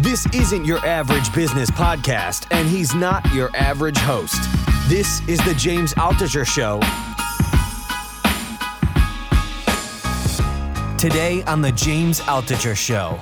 This isn't your average business podcast, and he's not your average host. This is The James Altucher Show. Today on The James Altucher Show.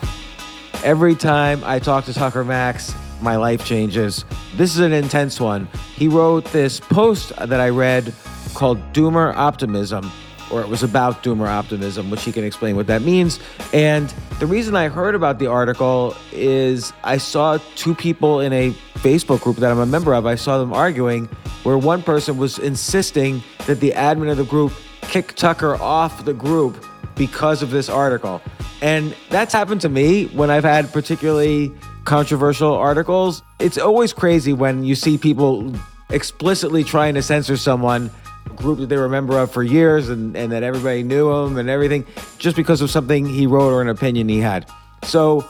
Every time I talk to Tucker Max, my life changes. This is an intense one. He wrote this post that I read called Doomer Optimism, or it was about Doomer Optimism, which he can explain what that means. And the reason I heard about the article is I saw two people in a Facebook group that I'm a member of. I saw them arguing, where one person was insisting that the admin of the group kick Tucker off the group because of this article. And that's happened to me when I've had particularly controversial articles. It's always crazy when you see people explicitly trying to censor someone, a group that they were a member of for years, and that everybody knew him and everything, just because of something he wrote or an opinion he had. So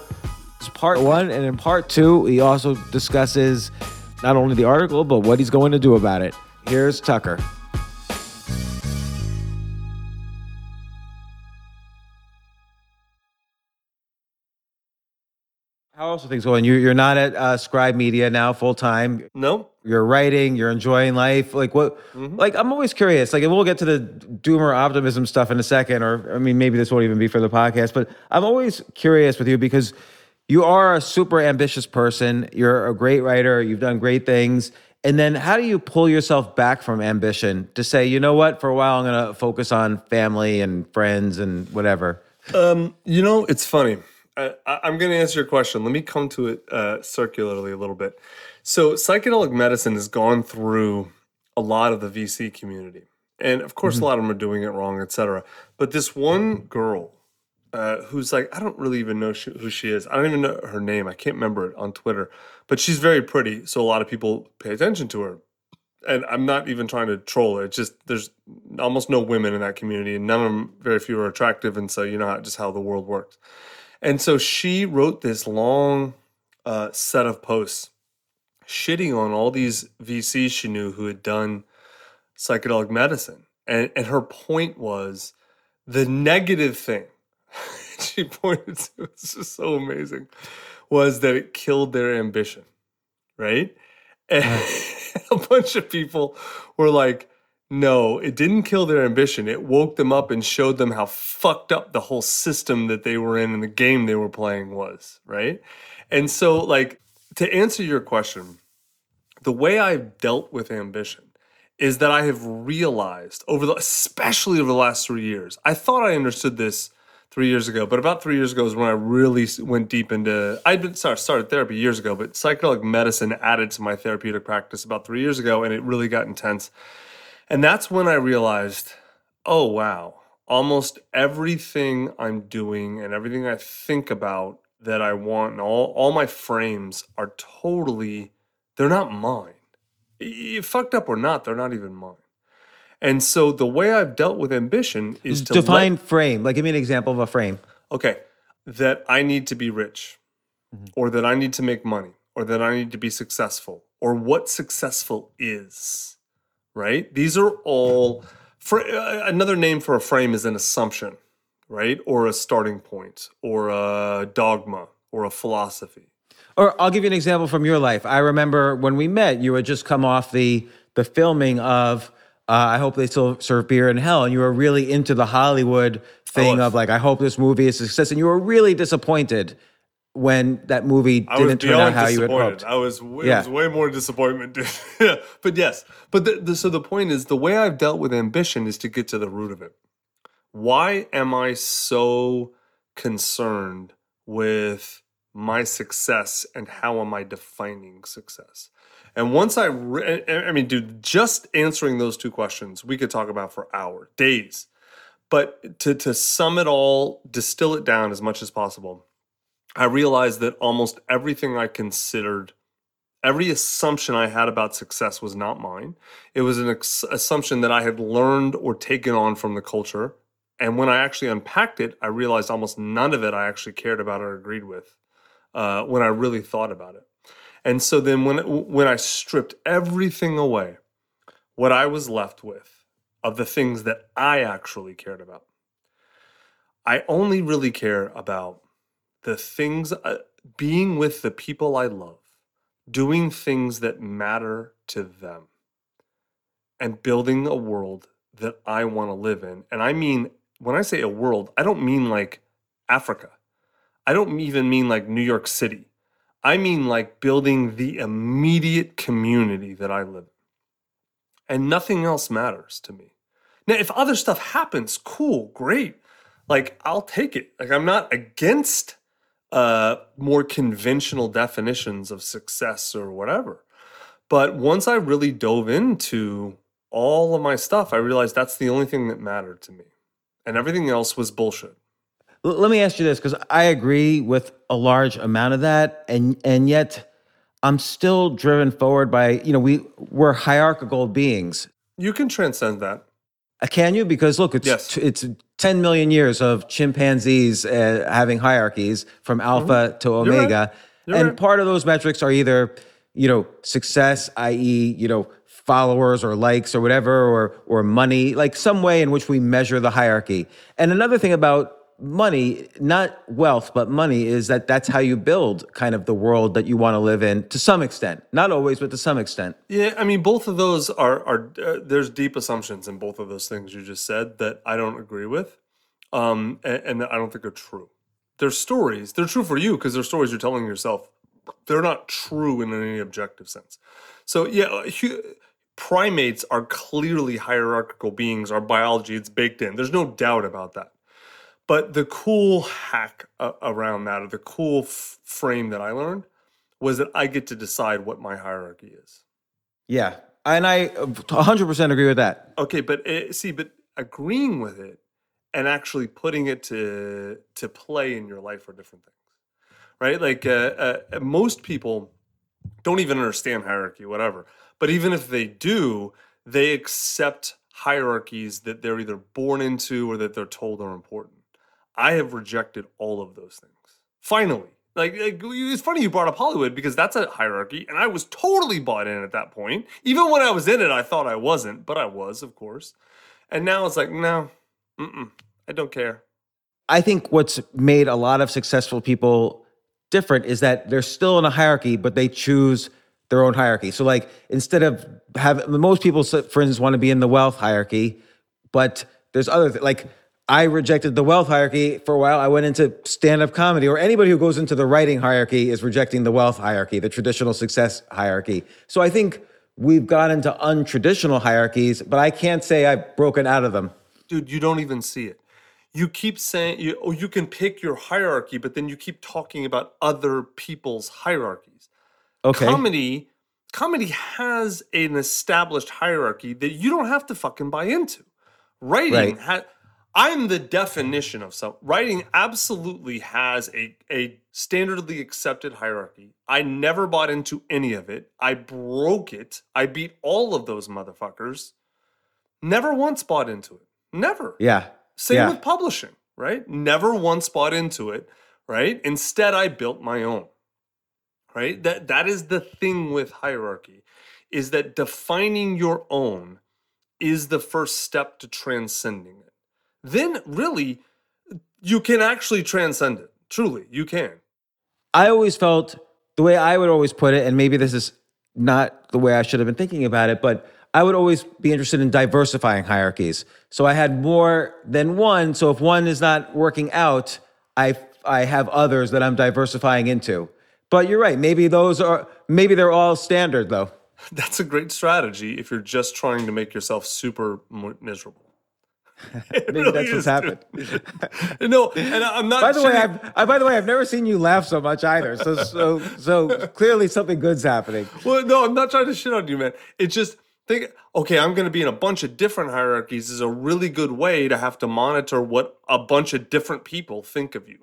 it's part one. And in part two, he also discusses not only the article, but what he's going to do about it. Here's Tucker. How else are things going? You're not at Scribe Media now full time. No. You're writing. You're enjoying life. Like what? Mm-hmm. Like I'm always curious. Like, and we'll get to the Doomer Optimism stuff in a second, or I mean, maybe this won't even be for the podcast. But I'm always curious with you because you are a super ambitious person. You're a great writer. You've done great things. And then how do you pull yourself back from ambition to say, you know what? For a while, I'm going to focus on family and friends and whatever. It's funny. I'm going to answer your question. Let me come to it circularly a little bit. So psychedelic medicine has gone through a lot of the VC community. And of course, a lot of them are doing it wrong, et cetera. But this one girl who's like, I don't really even know who she is. I don't even know her name. I can't remember it on Twitter. But she's very pretty, so a lot of people pay attention to her. And I'm not even trying to troll her. It's just there's almost no women in that community. And none of them, very few, are attractive. And so you know just how the world works. And so she wrote this long set of posts shitting on all these VCs she knew who had done psychedelic medicine. And her point was the negative thing she pointed to, it's just so amazing, was that it killed their ambition, right? And a bunch of people were like, no, it didn't kill their ambition. It woke them up and showed them how fucked up the whole system that they were in and the game they were playing was, right? And so, like, to answer your question, the way I've dealt with ambition is that I have realized, especially over the last 3 years, I thought I understood this 3 years ago, but about 3 years ago is when I really went deep into, started therapy years ago, but psychedelic medicine added to my therapeutic practice about 3 years ago, and it really got intense. And that's when I realized, oh, wow, almost everything I'm doing and everything I think about that I want and all my frames are totally, they're not mine. Fucked up or not, they're not even mine. And so the way I've dealt with ambition is to define frame. Like, give me an example of a frame. Okay. That I need to be rich, or that I need to make money, or that I need to be successful, or what successful is. Right? These are all another name for a frame is an assumption, right? Or a starting point, or a dogma, or a philosophy. Or I'll give you an example from your life. I remember when we met, you had just come off the filming of I Hope They Still Serve Beer in Hell, and you were really into the Hollywood thing of like, I hope this movie is a success, and you were really disappointed when that movie didn't turn out how you had hoped. It was way more disappointment. But yes, but so the point is, the way I've dealt with ambition is to get to the root of it. Why am I so concerned with my success and how am I defining success? And once I mean, dude, just answering those two questions, we could talk about for hours, days. But to sum it all, distill it down as much as possible, I realized that almost everything I considered, every assumption I had about success was not mine. It was an assumption that I had learned or taken on from the culture. And when I actually unpacked it, I realized almost none of it I actually cared about or agreed with when I really thought about it. And so then when I stripped everything away, what I was left with of the things that I actually cared about, I only really care about the things, being with the people I love, doing things that matter to them, and building a world that I want to live in. And I mean, when I say a world, I don't mean like Africa. I don't even mean like New York City. I mean like building the immediate community that I live in. And nothing else matters to me. Now, if other stuff happens, cool, great. Like, I'll take it. Like, I'm not against more conventional definitions of success or whatever. But once I really dove into all of my stuff, I realized that's the only thing that mattered to me. And everything else was bullshit. Let me ask you this, because I agree with a large amount of that. And yet I'm still driven forward by, you know, we're hierarchical beings. You can transcend that. Can you? Because look, it's 10 million years of chimpanzees having hierarchies from alpha to omega. You're right. And part of those metrics are either, you know, success, i.e., you know, followers or likes or whatever, or money, like some way in which we measure the hierarchy. And another thing about money, not wealth, but money, is that that's how you build kind of the world that you want to live in to some extent. Not always, but to some extent. Yeah, I mean, both of those are there's deep assumptions in both of those things you just said that I don't agree with and that I don't think are true. They're stories. They're true for you because they're stories you're telling yourself. They're not true in any objective sense. So yeah, primates are clearly hierarchical beings. Our biology, it's baked in. There's no doubt about that. But the cool hack around that, or the cool frame that I learned, was that I get to decide what my hierarchy is. Yeah, and I 100% agree with that. Okay, but agreeing with it and actually putting it to play in your life are different things, right? Like most people don't even understand hierarchy, whatever. But even if they do, they accept hierarchies that they're either born into or that they're told are important. I have rejected all of those things. Finally. Like, it's funny you brought up Hollywood because that's a hierarchy, and I was totally bought in at that point. Even when I was in it, I thought I wasn't, but I was, of course. And now it's like, no, I don't care. I think what's made a lot of successful people different is that they're still in a hierarchy, but they choose their own hierarchy. So, like, instead of most people, for instance, want to be in the wealth hierarchy, but there's other things, like, I rejected the wealth hierarchy for a while. I went into stand-up comedy, or anybody who goes into the writing hierarchy is rejecting the wealth hierarchy, the traditional success hierarchy. So I think we've gone into untraditional hierarchies, but I can't say I've broken out of them. Dude, you don't even see it. You keep saying you can pick your hierarchy, but then you keep talking about other people's hierarchies. Okay. Comedy has an established hierarchy that you don't have to fucking buy into. Writing has... I'm the definition of something. Writing absolutely has a standardly accepted hierarchy. I never bought into any of it. I broke it. I beat all of those motherfuckers. Never once bought into it. Never. Yeah. Same with publishing, right? Never once bought into it, right? Instead, I built my own, right? That is the thing with hierarchy, is that defining your own is the first step to transcending it. Then really, you can actually transcend it. Truly, you can. I always felt, the way I would always put it, and maybe this is not the way I should have been thinking about it, but I would always be interested in diversifying hierarchies. So I had more than one. So if one is not working out, I I have others that I'm diversifying into. But you're right. Maybe they're all standard though. That's a great strategy if you're just trying to make yourself super miserable. Maybe really that's what's happened. No, and I'm not. By the way, I've never seen you laugh so much either. So clearly something good's happening. Well, no, I'm not trying to shit on you, man. It's just think, okay, I'm going to be in a bunch of different hierarchies is a really good way to have to monitor what a bunch of different people think of you.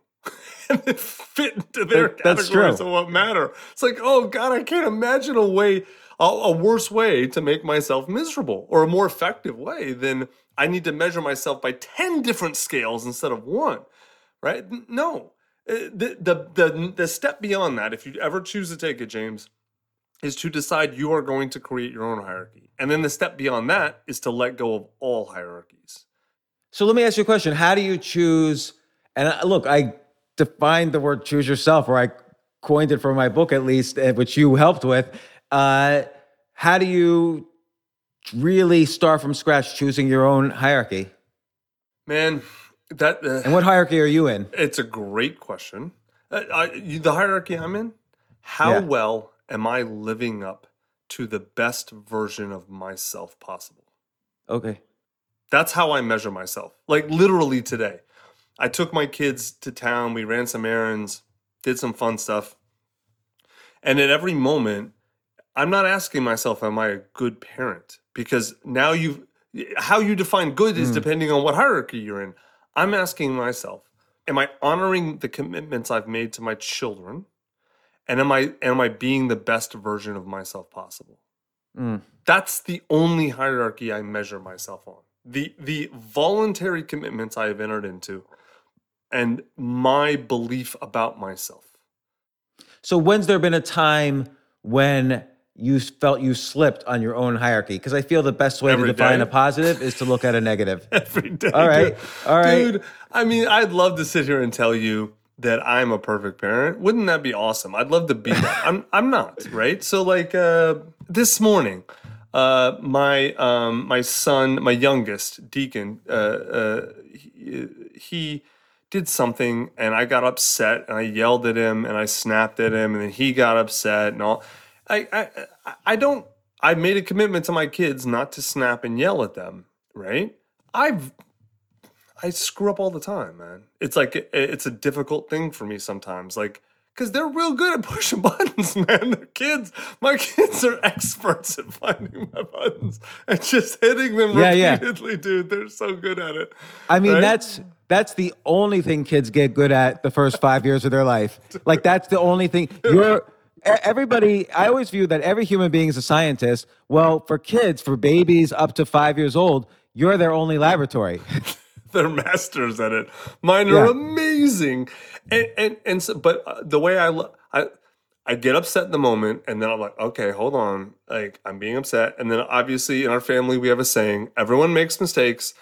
And then fit into their categories of what matter. It's like, oh God, I can't imagine a worse way to make myself miserable, or a more effective way than I need to measure myself by 10 different scales instead of one, right? No, the step beyond that, if you ever choose to take it, James, is to decide you are going to create your own hierarchy. And then the step beyond that is to let go of all hierarchies. So let me ask you a question. How do you choose? And look, I defined the word choose yourself, or I coined it for my book at least, which you helped with. How do you really start from scratch choosing your own hierarchy? Man, that... and what hierarchy are you in? It's a great question. The hierarchy I'm in? How well am I living up to the best version of myself possible? Okay. That's how I measure myself. Like literally today, I took my kids to town. We ran some errands, did some fun stuff. And at every moment, I'm not asking myself, am I a good parent? Because now how you define good is depending on what hierarchy you're in. I'm asking myself, am I honoring the commitments I've made to my children? And am I being the best version of myself possible? Mm. That's the only hierarchy I measure myself on. The voluntary commitments I have entered into and my belief about myself. So when's there been a time when you felt you slipped on your own hierarchy? Because I feel the best way to define a positive is to look at a negative. Every day. All right. Dude, I mean, I'd love to sit here and tell you that I'm a perfect parent. Wouldn't that be awesome? I'd love to be that. I'm not, right? So like this morning, my son, my youngest, Deacon, he did something and I got upset and I yelled at him and I snapped at him and then he got upset and all. I made a commitment to my kids not to snap and yell at them, right? I screw up all the time, man. It's like, it's a difficult thing for me sometimes. Like, because they're real good at pushing buttons, man. My kids are experts at finding my buttons and just hitting them repeatedly, dude. They're so good at it. I mean, right? That's the only thing kids get good at the first 5 years of their life. Like, that's the only thing. Everybody, I always view that every human being is a scientist. Well, for kids, for babies up to 5 years old, you're their only laboratory. They're masters at it. Mine are amazing. And so, but the way I get upset in the moment, and then I'm like, okay, hold on. Like, I'm being upset. And then obviously in our family, we have a saying, everyone makes mistakes.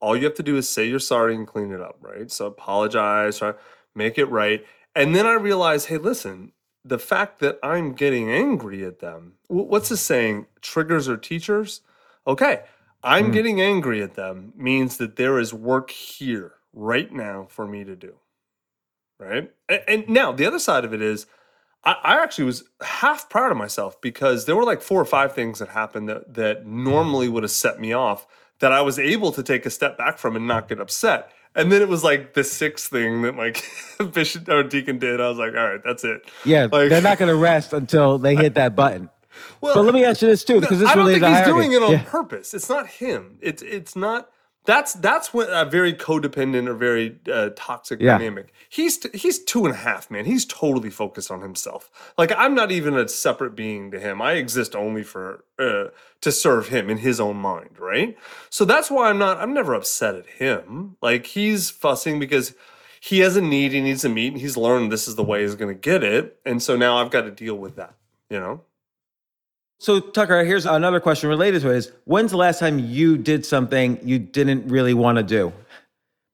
All you have to do is say you're sorry and clean it up, right? So apologize, try, make it right. And then I realize, hey, listen, the fact that I'm getting angry at them, what's the saying? Triggers are teachers? Okay. I'm getting angry at them means that there is work here right now for me to do, right? And now the other side of it is I actually was half proud of myself because there were like 4 or 5 things that happened that normally would have set me off that I was able to take a step back from and not get upset. And then it was like the 6th thing that my bishop or deacon did. I was like, all right, that's it. Yeah, like, they're not going to rest until they hit that button. Well, but let me ask you this too, because this relates to hierarchy. I don't think he's doing it on purpose. It's not him. It's not. That's what a very codependent or very toxic dynamic. He's 2.5, man. He's totally focused on himself. Like I'm not even a separate being to him. I exist only for to serve him in his own mind, right? So that's why I'm never upset at him. Like he's fussing because he has a need he needs to meet, and he's learned this is the way he's going to get it, and so now I've got to deal with that, you know. So, Tucker, here's another question related to it is, when's the last time you did something you didn't really want to do,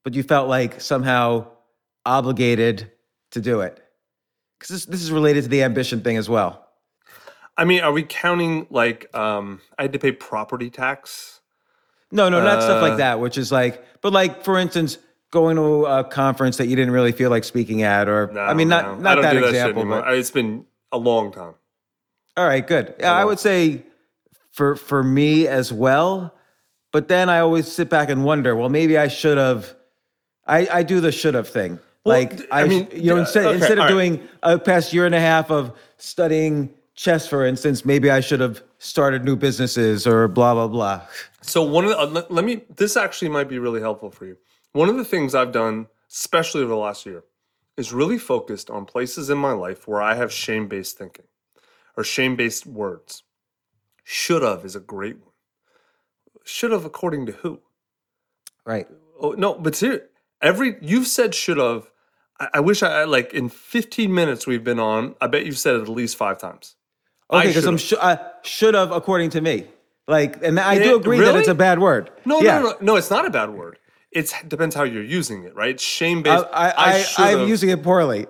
but you felt like somehow obligated to do it? Because this is related to the ambition thing as well. I mean, are we counting like I had to pay property tax? No, not stuff like that, which is like, but like, for instance, going to a conference that you didn't really feel like speaking at, or not that example, but it's been a long time. All right, good. Yeah, I would say for me as well, but then I always sit back and wonder, well, maybe I should have. I do the should have thing. Well, like instead of doing a past year and a half of studying chess, for instance, maybe I should have started new businesses or blah blah blah. So this actually might be really helpful for you. One of the things I've done, especially over the last year, is really focused on places in my life where I have shame-based thinking or shame-based words. Should have is a great one. Should have according to who? Right. Oh no, but seriously. You've said should have. I wish I in 15 minutes we've been on. I bet you've said it at least 5 times. Okay, because I should have according to me. Do agree that it's a bad word. No, it's not a bad word. It depends how you're using it, right? Shame based. I'm using it poorly.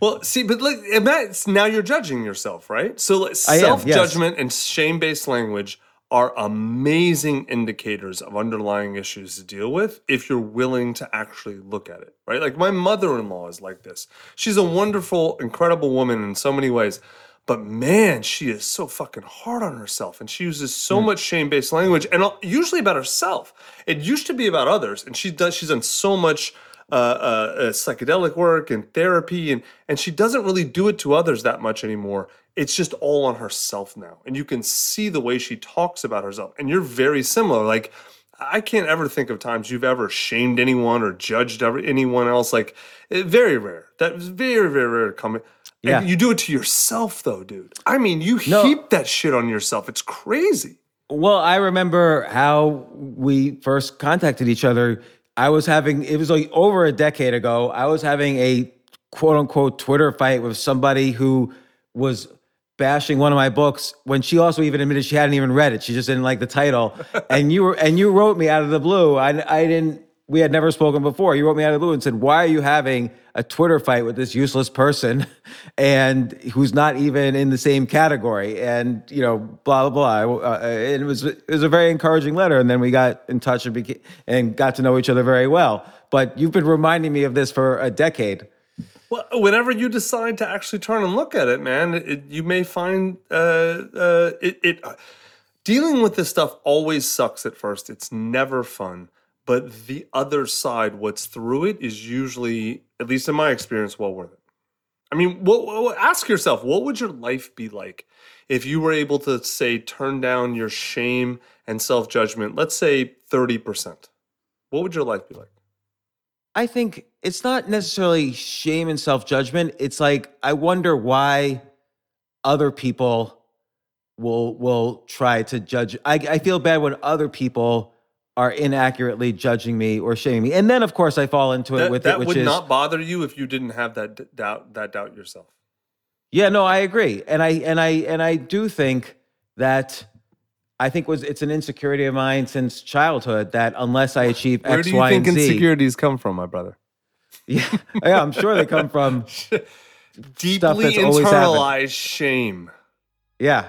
Well, see, but now you're judging yourself, right? So self judgment and shame based language are amazing indicators of underlying issues to deal with if you're willing to actually look at it, right? Like my mother-in-law is like this. She's a wonderful, incredible woman in so many ways, but man, she is so fucking hard on herself, and she uses so much shame-based language, and usually about herself. It used to be about others, and she's done so much psychedelic work and therapy, and she doesn't really do it to others that much anymore. It's just all on herself now. And you can see the way she talks about herself. And you're very similar. Like, I can't ever think of times you've ever shamed anyone or judged anyone else. Like, very rare. That was very, very rare to come in. Yeah. And you do it to yourself, though, dude. I mean, you heap that shit on yourself. It's crazy. Well, I remember how we first contacted each other. It was like over a decade ago. I was having a quote-unquote Twitter fight with somebody who was bashing one of my books when she also even admitted she hadn't even read it. She just didn't like the title. And you wrote me out of the blue. We had never spoken before. You wrote me out of the blue and said, "Why are you having a Twitter fight with this useless person and who's not even in the same category?" And, you know, blah, blah, blah. And it was a very encouraging letter. And then we got in touch and got to know each other very well. But you've been reminding me of this for a decade. Well, whenever you decide to actually turn and look at it, man, you may find dealing with this stuff always sucks at first. It's never fun. But the other side, what's through it, is usually, at least in my experience, well worth it. I mean, ask yourself, what would your life be like if you were able to, say, turn down your shame and self-judgment, let's say 30%? What would your life be like? I think it's not necessarily shame and self-judgment. It's like, I wonder why other people will try to judge. I feel bad when other people are inaccurately judging me or shaming me. And then, of course, I fall into it with it, which is... That would not bother you if you didn't have that doubt yourself. Yeah, no, I agree. And I do think that... it's an insecurity of mine since childhood that unless I achieve X, Y, and Z. Where do you think insecurities come from, my brother? Yeah, I'm sure they come from deeply stuff that's always internalized shame. Yeah.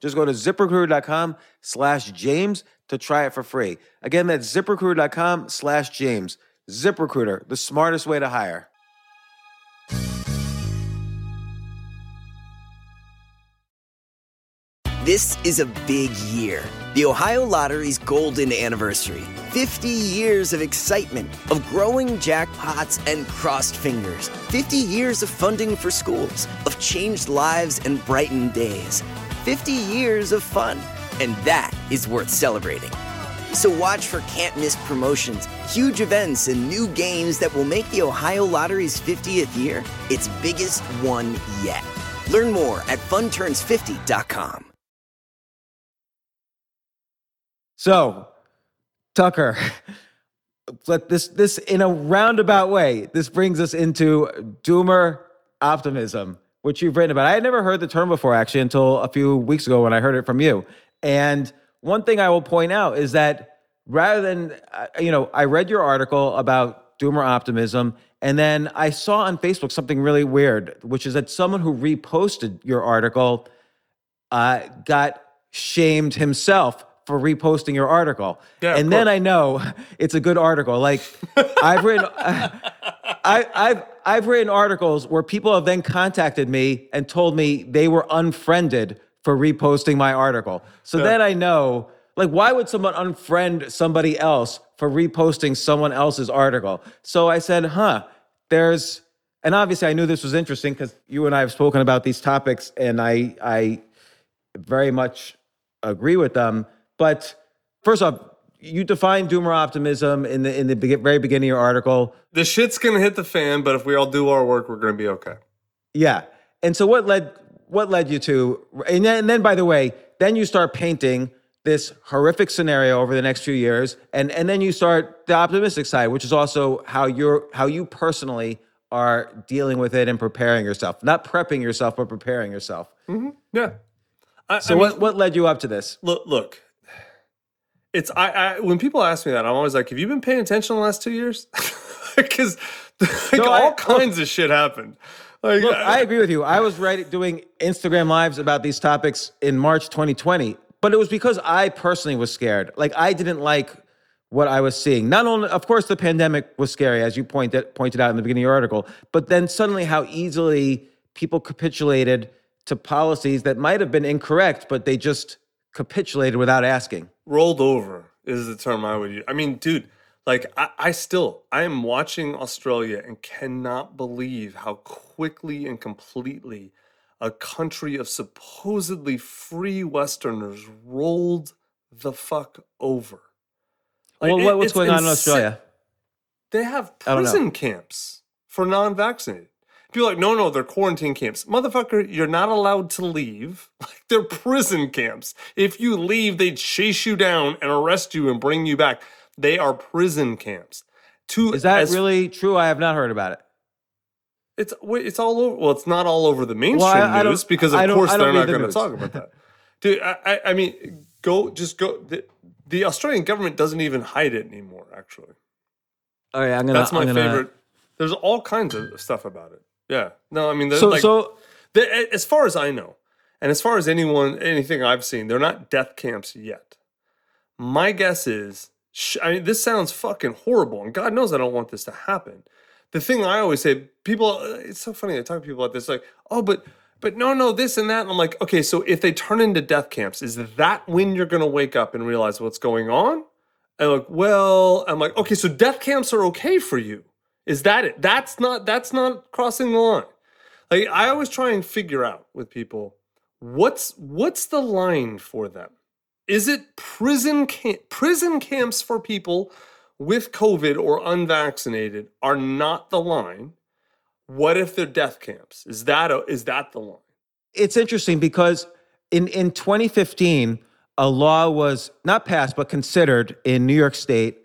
Just go to ZipRecruiter.com/James to try it for free. Again, that's ZipRecruiter.com/James. ZipRecruiter, the smartest way to hire. This is a big year. The Ohio Lottery's golden anniversary. 50 years of excitement, of growing jackpots and crossed fingers. 50 years of funding for schools, of changed lives and brightened days. 50 years of fun, and that is worth celebrating. So watch for can't-miss promotions, huge events, and new games that will make the Ohio Lottery's 50th year its biggest one yet. Learn more at funturns50.com. So, Tucker, let this in a roundabout way, this brings us into Doomer Optimism, which you've written about. I had never heard the term before, actually, until a few weeks ago when I heard it from you. And one thing I will point out is that rather than, you know, I read your article about Doomer Optimism, and then I saw on Facebook something really weird, which is that someone who reposted your article got shamed himself for reposting your article. Yeah, and then I know it's a good article. Like I've written, I've written articles where people have then contacted me and told me they were unfriended for reposting my article. So yeah. Then I know, like, why would someone unfriend somebody else for reposting someone else's article? So I said, and obviously I knew this was interesting because you and I have spoken about these topics and I very much agree with them. But first off, you define Doomer Optimism in the very beginning of your article. The shit's going to hit the fan, but if we all do our work, we're going to be okay. Yeah. And so what led you to, and then by the way, then you start painting this horrific scenario over the next few years, and then you start the optimistic side, which is also how you personally are dealing with it and preparing yourself. Not prepping yourself, but preparing yourself. Mm-hmm. Yeah. What led you up to this? Look. It's when people ask me that, I'm always like, have you been paying attention the last 2 years? Because all kinds of shit happened. Like, look, I agree with you. I was doing Instagram Lives about these topics in March 2020, but it was because I personally was scared. Like, I didn't like what I was seeing. Not only, of course, the pandemic was scary, as you pointed out in the beginning of your article, but then suddenly how easily people capitulated to policies that might have been incorrect, but they just capitulated without asking. Rolled over is the term I would use. I mean, dude, like I am watching Australia and cannot believe how quickly and completely a country of supposedly free Westerners rolled the fuck over. Like, well, what's going on in Australia? They have prison camps for non-vaccinated. People are like, no, they're quarantine camps. Motherfucker, you're not allowed to leave. Like, they're prison camps. If you leave, they chase you down and arrest you and bring you back. They are prison camps. Is that really true? I have not heard about it. It's all over. Well, it's not all over the mainstream news because, of course, they're not going to talk about that. Dude, I mean, go. The Australian government doesn't even hide it anymore, actually. Oh, yeah, that's my favorite. There's all kinds of stuff about it. Yeah. No, I mean, as far as I know, and as far as anything I've seen, they're not death camps yet. My guess is, I mean, this sounds fucking horrible, and God knows I don't want this to happen. The thing I always say, people, it's so funny, I talk to people about this, like, oh, but no, this and that. And I'm like, okay, so if they turn into death camps, is that when you're going to wake up and realize what's going on? And like, well, I'm like, okay, so death camps are okay for you. Is that it? That's not crossing the line. Like, I always try and figure out with people, what's the line for them? Is it prison camps for people with COVID or unvaccinated are not the line? What if they're death camps? Is that the line? It's interesting because in 2015, a law was not passed but considered in New York State.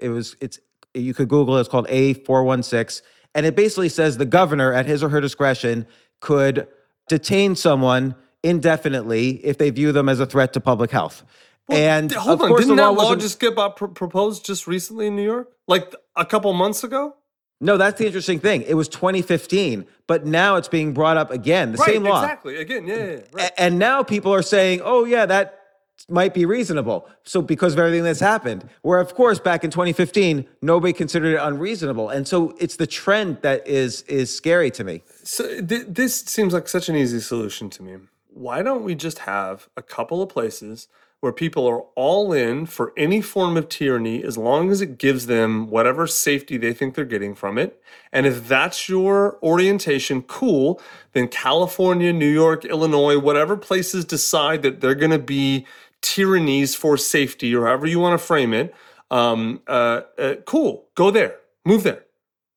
You could Google it. It's called A416. And it basically says the governor, at his or her discretion, could detain someone indefinitely if they view them as a threat to public health. Well, and hold on, didn't that law just get proposed just recently in New York? Like a couple months ago? No, that's the interesting thing. It was 2015, but now it's being brought up again. The same law. Exactly. Again, yeah. Right. And now people are saying, oh, yeah, that might be reasonable. So because of everything that's happened, where, of course, back in 2015, nobody considered it unreasonable. And so it's the trend that is scary to me. So this seems like such an easy solution to me. Why don't we just have a couple of places where people are all in for any form of tyranny as long as it gives them whatever safety they think they're getting from it? And if that's your orientation, cool. Then California, New York, Illinois, whatever places decide that they're going to be tyrannies for safety or however you want to frame it, cool. Go there. Move there.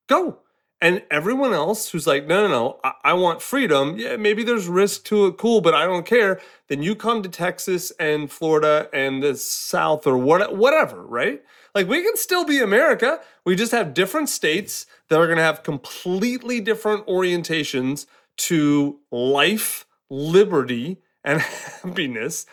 Go. And everyone else who's like, no, I want freedom. Yeah, maybe there's risk to it, cool, but I don't care. Then you come to Texas and Florida and the South or whatever, right? Like, we can still be America. We just have different states that are going to have completely different orientations to life, liberty, and happiness.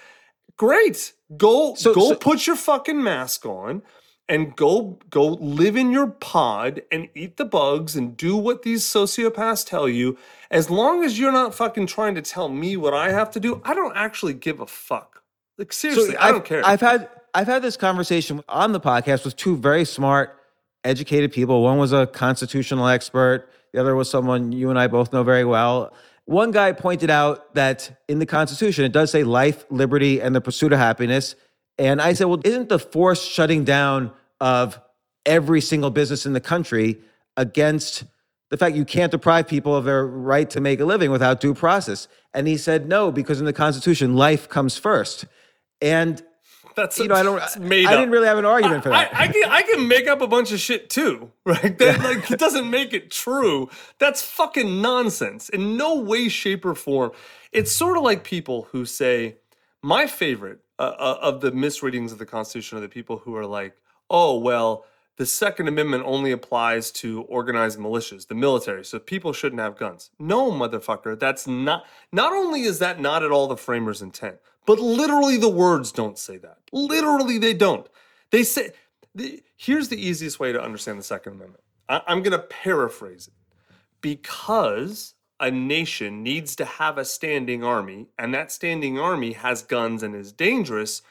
Great. Go put your fucking mask on. And go live in your pod and eat the bugs and do what these sociopaths tell you. As long as you're not fucking trying to tell me what I have to do, I don't actually give a fuck. Like, seriously, so I don't care. I've had this conversation on the podcast with two very smart, educated people. One was a constitutional expert. The other was someone you and I both know very well. One guy pointed out that in the Constitution, it does say life, liberty, and the pursuit of happiness. And I said, well, isn't the forced shutting down of every single business in the country against the fact you can't deprive people of their right to make a living without due process? And he said, no, because in the Constitution, life comes first. And that's, you know, I didn't really have an argument for that. I can make up a bunch of shit too, right? That, like, it doesn't make it true. That's fucking nonsense in no way, shape, or form. It's sort of like people who say, my favorite of the misreadings of the Constitution are the people who are like, oh, well, the Second Amendment only applies to organized militias, the military, so people shouldn't have guns. No, motherfucker, that's not only is that not at all the framers' intent, but literally the words don't say that. Literally they don't. They say, here's the easiest way to understand the Second Amendment. I'm going to paraphrase it. Because a nation needs to have a standing army, and that standing army has guns and is dangerous,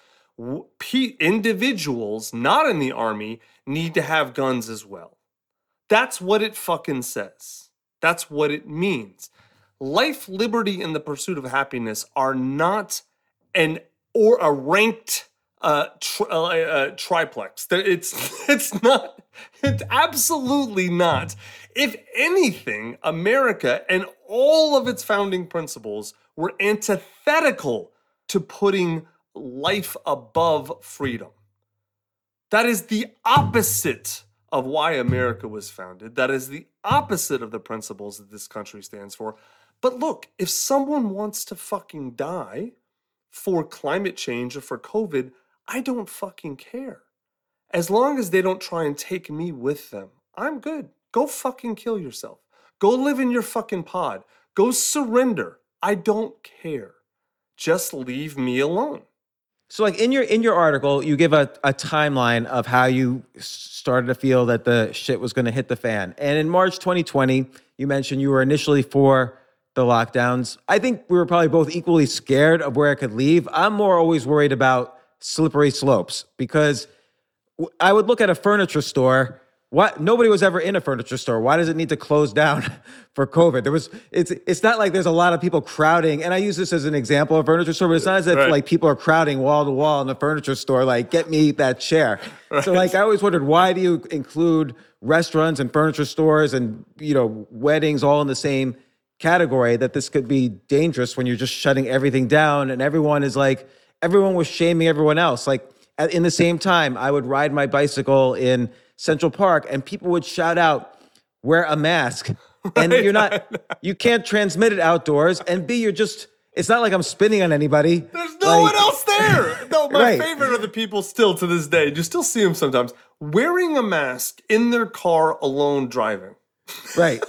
individuals not in the army need to have guns as well. That's what it fucking says. That's what it means. Life, liberty, and the pursuit of happiness are not a ranked triplex. It's not. It's absolutely not. If anything, America and all of its founding principles were antithetical to putting life above freedom. That is the opposite of why America was founded. That is the opposite of the principles that this country stands for. But look, if someone wants to fucking die for climate change or for COVID, I don't fucking care. As long as they don't try and take me with them, I'm good. Go fucking kill yourself. Go live in your fucking pod. Go surrender. I don't care. Just leave me alone. So like in your article, you give a timeline of how you started to feel that the shit was going to hit the fan. And in March 2020, you mentioned you were initially for the lockdowns. I think we were probably both equally scared of where it could leave. I'm more always worried about slippery slopes because I would look at a furniture store. What? Nobody was ever in a furniture store. Why does it need to close down for COVID? It's not like there's a lot of people crowding, and I use this as an example of furniture store, but it's not as if like people are crowding wall to wall in the furniture store, like, get me that chair. Right. So like I always wondered, why do you include restaurants and furniture stores and, weddings all in the same category, that this could be dangerous when you're just shutting everything down and everyone was shaming everyone else. Like in the same time, I would ride my bicycle in Central Park, and people would shout out, wear a mask. And you can't transmit it outdoors. And B, it's not like I'm spitting on anybody. There's no one else there. No, my favorite are the people still to this day. You still see them sometimes wearing a mask in their car alone driving. Right.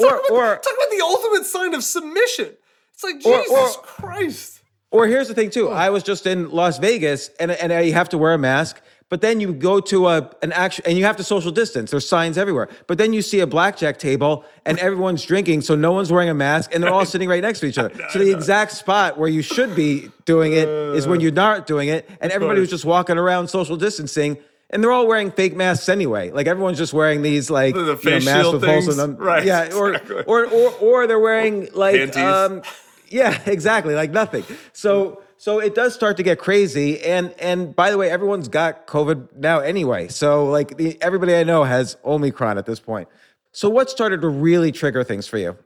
Talk about the ultimate sign of submission. It's like, Jesus Christ. Or here's the thing too. I was just in Las Vegas and you have to wear a mask. But then you go to an actual, and you have to social distance. There's signs everywhere. But then you see a blackjack table, and everyone's drinking, so no one's wearing a mask, and they're all sitting right next to each other. So the exact spot where you should be doing it is when you're not doing it, and everybody was just walking around social distancing, and they're all wearing fake masks anyway. Like everyone's just wearing these like the face masks with holes in them, right? Yeah, exactly. or they're wearing like panties. Yeah, exactly, like nothing. So it does start to get crazy, and by the way, everyone's got COVID now anyway. So like everybody I know has Omicron at this point. So what started to really trigger things for you?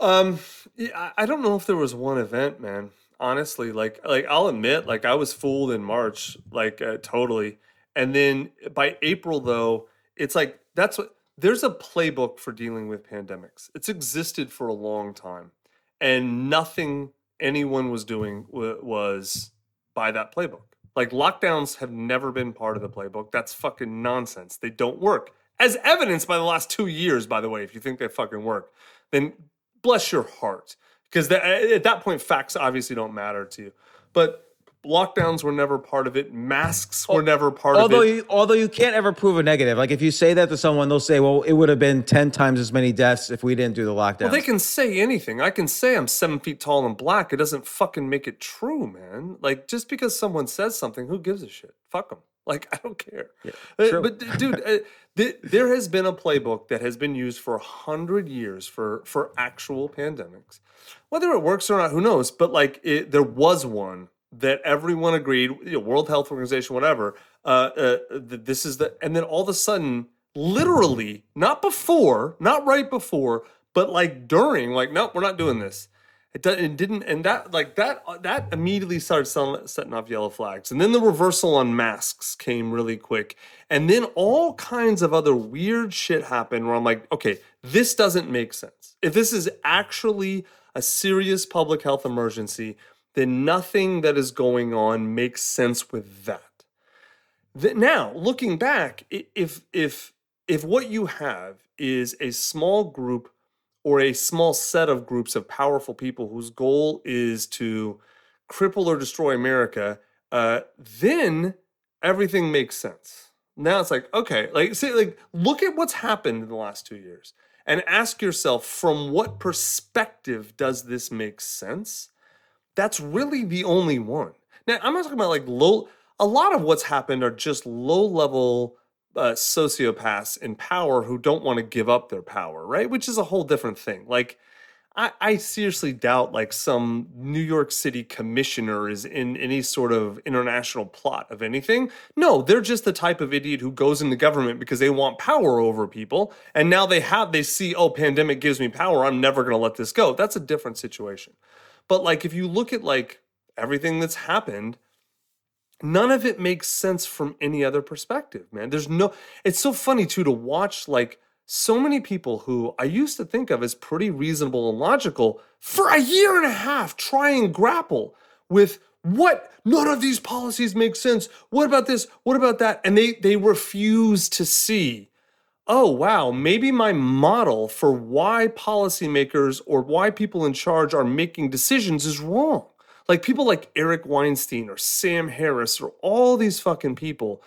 I don't know if there was one event, man. Honestly, like I'll admit, like I was fooled in March, like totally. And then by April though, it's like there's a playbook for dealing with pandemics. It's existed for a long time, and nothing anyone was doing was by that playbook. Like lockdowns have never been part of the playbook. That's fucking nonsense. They don't work, as evidenced by the last 2 years, by the way. If you think they fucking work, then bless your heart, because at that point facts obviously don't matter to you. But lockdowns were never part of it. Masks were never part of it. Although you can't ever prove a negative. Like if you say that to someone, they'll say, well, it would have been 10 times as many deaths if we didn't do the lockdown. Well, they can say anything. I can say I'm 7 feet tall and black. It doesn't fucking make it true, man. Like just because someone says something, who gives a shit? Fuck them. Like I don't care. Yeah, but dude, there has been a playbook that has been used for 100 years for actual pandemics. Whether it works or not, who knows? But like there was one that everyone agreed, World Health Organization, whatever, this is the, and then all of a sudden, literally, not before, not right before, but like during, like, no, we're not doing this. That immediately started setting off yellow flags. And then the reversal on masks came really quick. And then all kinds of other weird shit happened where I'm like, okay, this doesn't make sense. If this is actually a serious public health emergency, then nothing that is going on makes sense with that. Now, looking back, if what you have is a small group or a small set of groups of powerful people whose goal is to cripple or destroy America, then everything makes sense. Now it's like, okay, look at what's happened in the last 2 years and ask yourself, from what perspective does this make sense? That's really the only one. Now, I'm not talking about a lot of what's happened are just low-level sociopaths in power who don't want to give up their power, right? Which is a whole different thing. Like, I seriously doubt, like, some New York City commissioner is in any sort of international plot of anything. No, they're just the type of idiot who goes into government because they want power over people, and now they see, oh, pandemic gives me power, I'm never going to let this go. That's a different situation. But, like, if you look at, like, everything that's happened, none of it makes sense from any other perspective, man. There's no, it's so funny too to watch like so many people who I used to think of as pretty reasonable and logical for a year and a half try and grapple with what, none of these policies make sense. What about this? What about that? And they refuse to see, oh, wow, maybe my model for why policymakers or why people in charge are making decisions is wrong. Like people like Eric Weinstein or Sam Harris or all these fucking people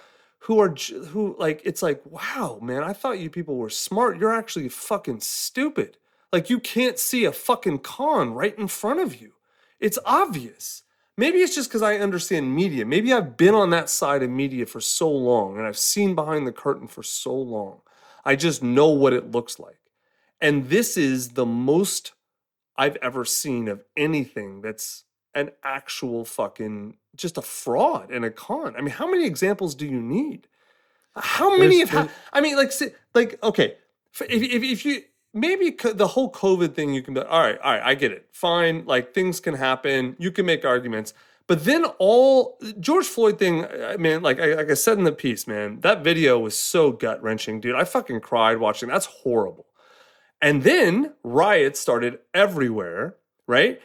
who like, it's like, wow, man, I thought you people were smart. You're actually fucking stupid. Like you can't see a fucking con right in front of you. It's obvious. Maybe it's just because I understand media. Maybe I've been on that side of media for so long and I've seen behind the curtain for so long. I just know what it looks like. And this is the most I've ever seen of anything that's an actual fucking, just a fraud and a con. I mean, how many examples do you need? How many of, I mean, like, okay, if you, maybe the whole COVID thing, you can be like, all right, I get it. Fine. Like things can happen. You can make arguments, but then all George Floyd thing, man, like I said in the piece, man, that video was so gut wrenching, dude. I fucking cried watching. That's horrible. And then riots started everywhere. Right.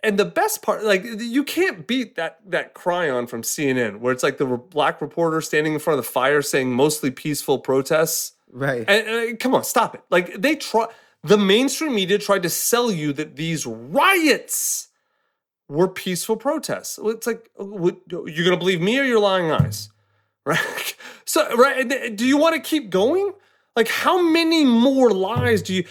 And the best part, like you can't beat that cry-on from CNN where it's like the black reporter standing in front of the fire saying mostly peaceful protests. Right. And come on, stop it. Like they the mainstream media tried to sell you that these riots were peaceful protests. It's like, you're going to believe me or your lying eyes? Right. So, right. Do you want to keep going? Like how many more lies do you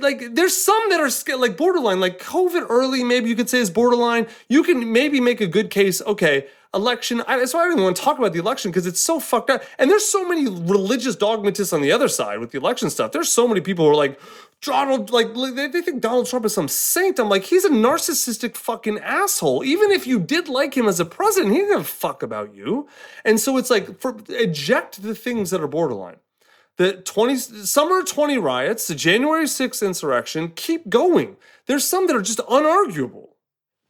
like there's some that are like borderline, like COVID early, maybe you could say is borderline. You can maybe make a good case. Okay. Election. So I don't even want to talk about the election because it's so fucked up. And there's so many religious dogmatists on the other side with the election stuff. There's so many people who are like, Donald, like they think Donald Trump is some saint. I'm like, he's a narcissistic fucking asshole. Even if you did like him as a president, he didn't give a fuck about you. And so it's like, eject the things that are borderline. The summer 20 riots, the January 6th insurrection, keep going. There's some that are just unarguable.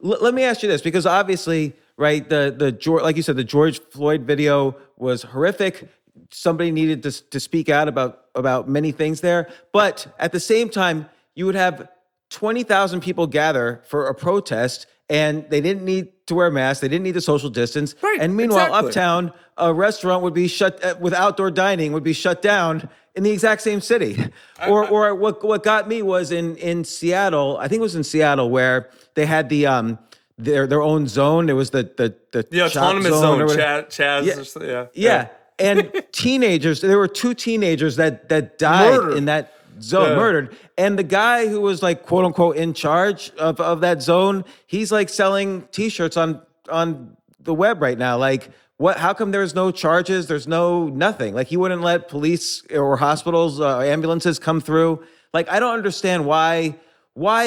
Let me ask you this, because obviously, right, the like you said, the George Floyd video was horrific. Somebody needed to speak out about many things there. But at the same time, you would have 20,000 people gather for a protest, and they didn't need to wear masks. They didn't need to social distance. Right, and meanwhile, exactly. Uptown, a restaurant would be shut with outdoor dining would be shut down in the exact same city. Or what got me was in Seattle. I think it was in Seattle where they had the their own zone. It was the autonomous zone. Chaz. Yeah. Or something. Yeah. And teenagers. There were two teenagers that died in that zone, murdered. And the guy who was like, quote unquote, in charge of that zone, he's like selling t-shirts on the web right now. Like, what, how come there's no charges? There's no nothing. Like, he wouldn't let police or hospitals, ambulances come through. Like, I don't understand why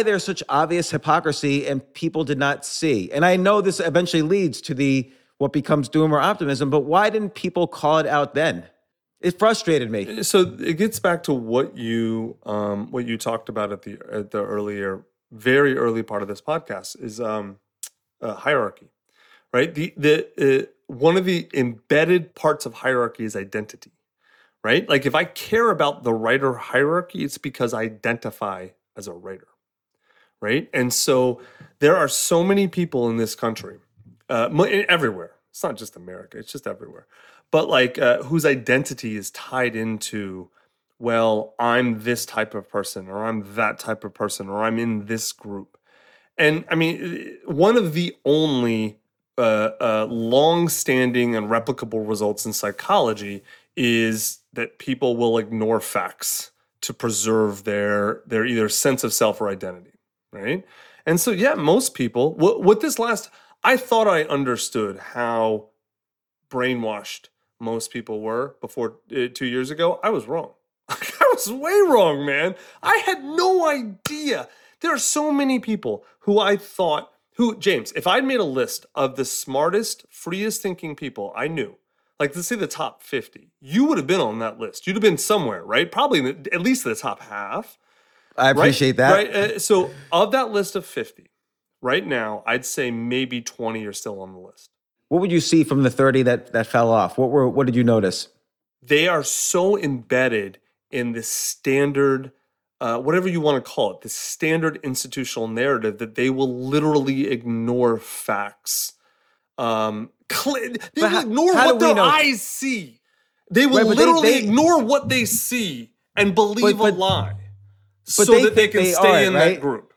there's such obvious hypocrisy and people did not see. And I know this eventually leads to what becomes Doomer Optimism, but why didn't people call it out then? It frustrated me. So it gets back to what you talked about at the earlier, very early part of this podcast is hierarchy, right? The one of the embedded parts of hierarchy is identity, right? Like if I care about the writer hierarchy, it's because I identify as a writer, right? And so there are so many people in this country, everywhere. It's not just America. It's just everywhere. But like whose identity is tied into, well, I'm this type of person or I'm that type of person or I'm in this group. And I mean, one of the only long-standing and replicable results in psychology is that people will ignore facts to preserve their either sense of self or identity, right? And so, yeah, most people, I thought I understood how brainwashed most people were before 2 years ago. I was wrong. I was way wrong, man. I had no idea. There are so many people James, if I'd made a list of the smartest, freest thinking people I knew, like let's say the top 50, you would have been on that list. You'd have been somewhere, right? Probably at least the top half. I appreciate that. Right? So of that list of 50, right now, I'd say maybe 20 are still on the list. What would you see from the 30 that fell off? What did you notice? They are so embedded in this standard, whatever you want to call it, this standard institutional narrative that they will literally ignore facts. They will ignore what their eyes see. They will literally ignore what they see and believe a lie so that they can stay in that group.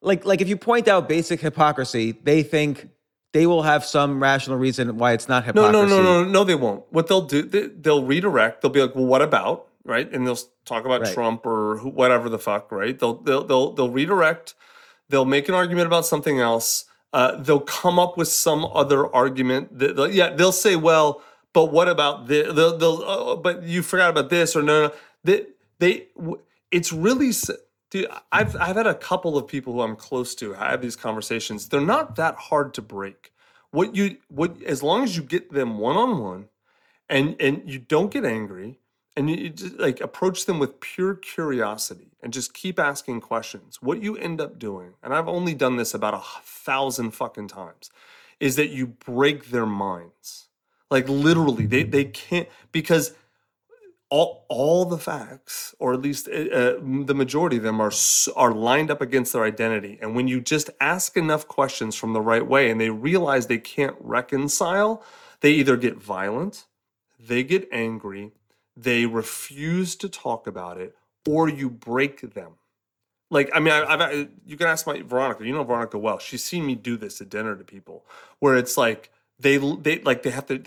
Like if you point out basic hypocrisy, they think they will have some rational reason why it's not hypocrisy. No, they won't. What they'll do, they'll redirect. They'll be like, well, what about, right? And they'll talk about Trump or whatever the fuck, right? They'll redirect. They'll make an argument about something else. They'll come up with some other argument. They'll say, well, but what about this? But you forgot about this or no. It's really. Dude, I've had a couple of people who I'm close to have these conversations. They're not that hard to break. As long as you get them one-on-one and you don't get angry and you just, like, approach them with pure curiosity and just keep asking questions, what you end up doing, and I've only done this about 1,000 fucking times, is that you break their minds. Like, literally, they can't, because all the facts, or at least the majority of them, are lined up against their identity. And when you just ask enough questions from the right way and they realize they can't reconcile, they either get violent, they get angry, they refuse to talk about it, or you break them. Like, I mean, you can ask my Veronica. You know Veronica well. She's seen me do this at dinner to people, where it's like they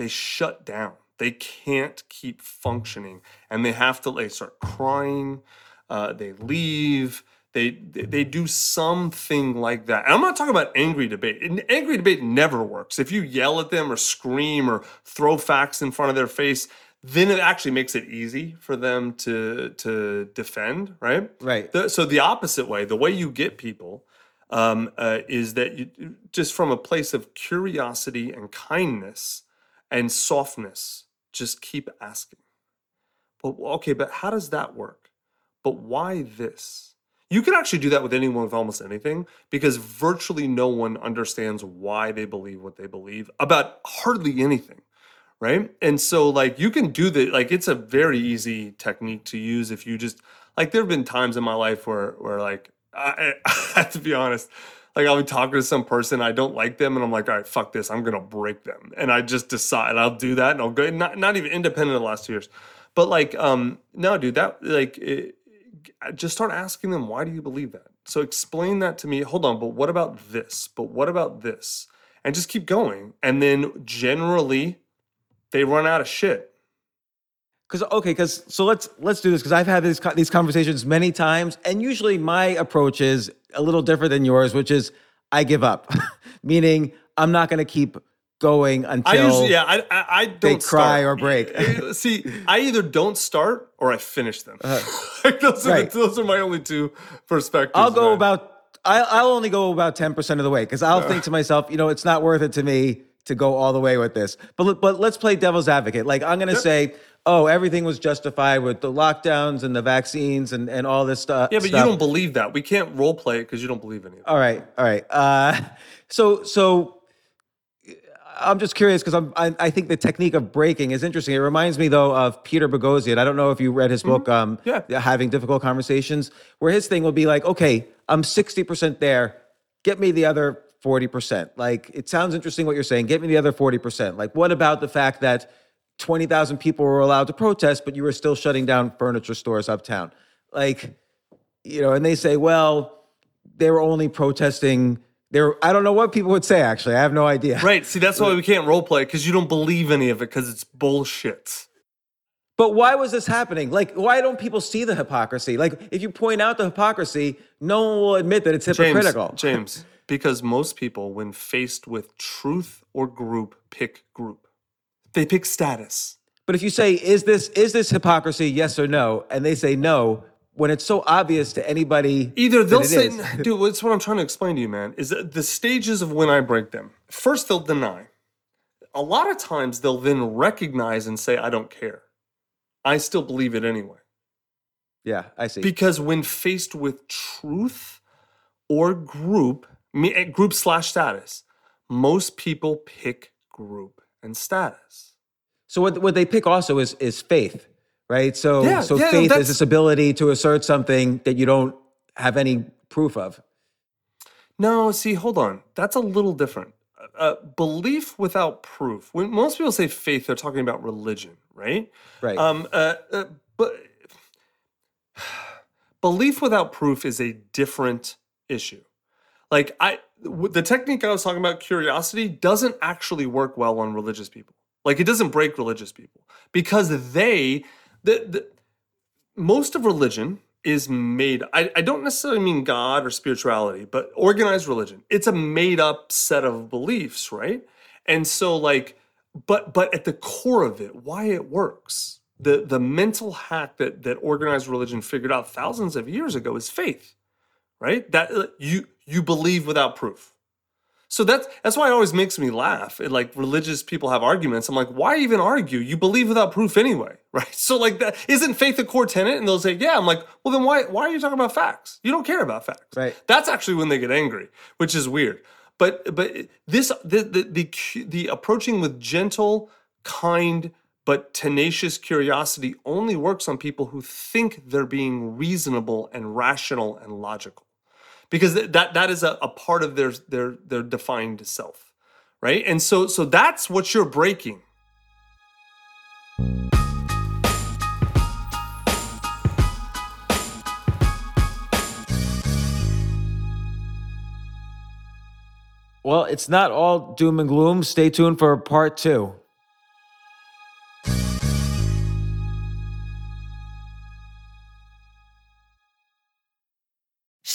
shut down. They can't keep functioning, and they have to. They start crying. They leave. They do something like that. And I'm not talking about angry debate. An angry debate never works. If you yell at them or scream or throw facts in front of their face, then it actually makes it easy for them to defend. Right. Right. So the opposite way, the way you get people, is that you just from a place of curiosity and kindness and softness. Just keep asking. But how does that work? But why this? You can actually do that with anyone, with almost anything, because virtually no one understands why they believe what they believe about hardly anything, right? And so, like, you can do that. Like, it's a very easy technique to use if you just, like, there have been times in my life where like, I have to be honest, like, I'll be talking to some person, I don't like them, and I'm like, all right, fuck this, I'm going to break them. And I just decide, I'll do that, and I'll go, not even independent of the last 2 years. But, like, no, dude, that, like, just start asking them, why do you believe that? So explain that to me. Hold on, but what about this? But what about this? And just keep going. And then generally, they run out of shit. So let's do this, because I've had these conversations many times, and usually my approach is a little different than yours, which is I give up, meaning I'm not going to keep going until I don't cry or break. See, I either don't start or I finish them. Those are my only two perspectives. I'll only go about 10% of the way, because I'll think to myself, you know, it's not worth it to me to go all the way with this. But let's play devil's advocate. Like, I'm going to say, oh, everything was justified with the lockdowns and the vaccines and all this stuff. Yeah, but you don't believe that. We can't role play it because you don't believe in it. All right. So I'm just curious, because I think the technique of breaking is interesting. It reminds me, though, of Peter Boghossian. I don't know if you read his book, Having Difficult Conversations, where his thing will be like, okay, I'm 60% there. Get me the other 40%. Like, it sounds interesting what you're saying. Get me the other 40%. Like, what about the fact that 20,000 people were allowed to protest, but you were still shutting down furniture stores uptown? Like, you know, and they say, well, they were only protesting. I don't know what people would say, actually. I have no idea. Right. See, that's why we can't role play, because you don't believe any of it, because it's bullshit. But why was this happening? Like, why don't people see the hypocrisy? Like, if you point out the hypocrisy, no one will admit that it's hypocritical. James. Because most people, when faced with truth or group, pick group. They pick status. But if you say, is this hypocrisy, yes or no, and they say no, when it's so obvious to anybody. Either they'll say, dude, that's what I'm trying to explain to you, man, is that the stages of when I break them. First, they'll deny. A lot of times, they'll then recognize and say, I don't care. I still believe it anyway. Yeah, I see. Because when faced with truth or group, group / status, most people pick group, and status. So what they pick also is faith, right? So faith is this ability to assert something that you don't have any proof of. No, see, hold on. That's a little different. Belief without proof. When most people say faith, they're talking about religion, right? Right. But belief without proof is a different issue. Like the technique I was talking about, curiosity, doesn't actually work well on religious people. Like, it doesn't break religious people because most of religion is made. I don't necessarily mean God or spirituality, but organized religion. It's a made up set of beliefs, right? And so, like, but at the core of it, why it works, the mental hack that organized religion figured out thousands of years ago is faith, right? That you believe without proof. So that's why it always makes me laugh. Like, religious people have arguments. I'm like, why even argue? You believe without proof anyway, right? So, like, that isn't faith a core tenet? And they'll say, yeah. I'm like, well, then why are you talking about facts? You don't care about facts. Right. That's actually when they get angry, which is weird. But this the approaching with gentle, kind, but tenacious curiosity only works on people who think they're being reasonable and rational and logical. Because that is a part of their defined self, right? And so that's what you're breaking. Well, it's not all doom and gloom. Stay tuned for part 2.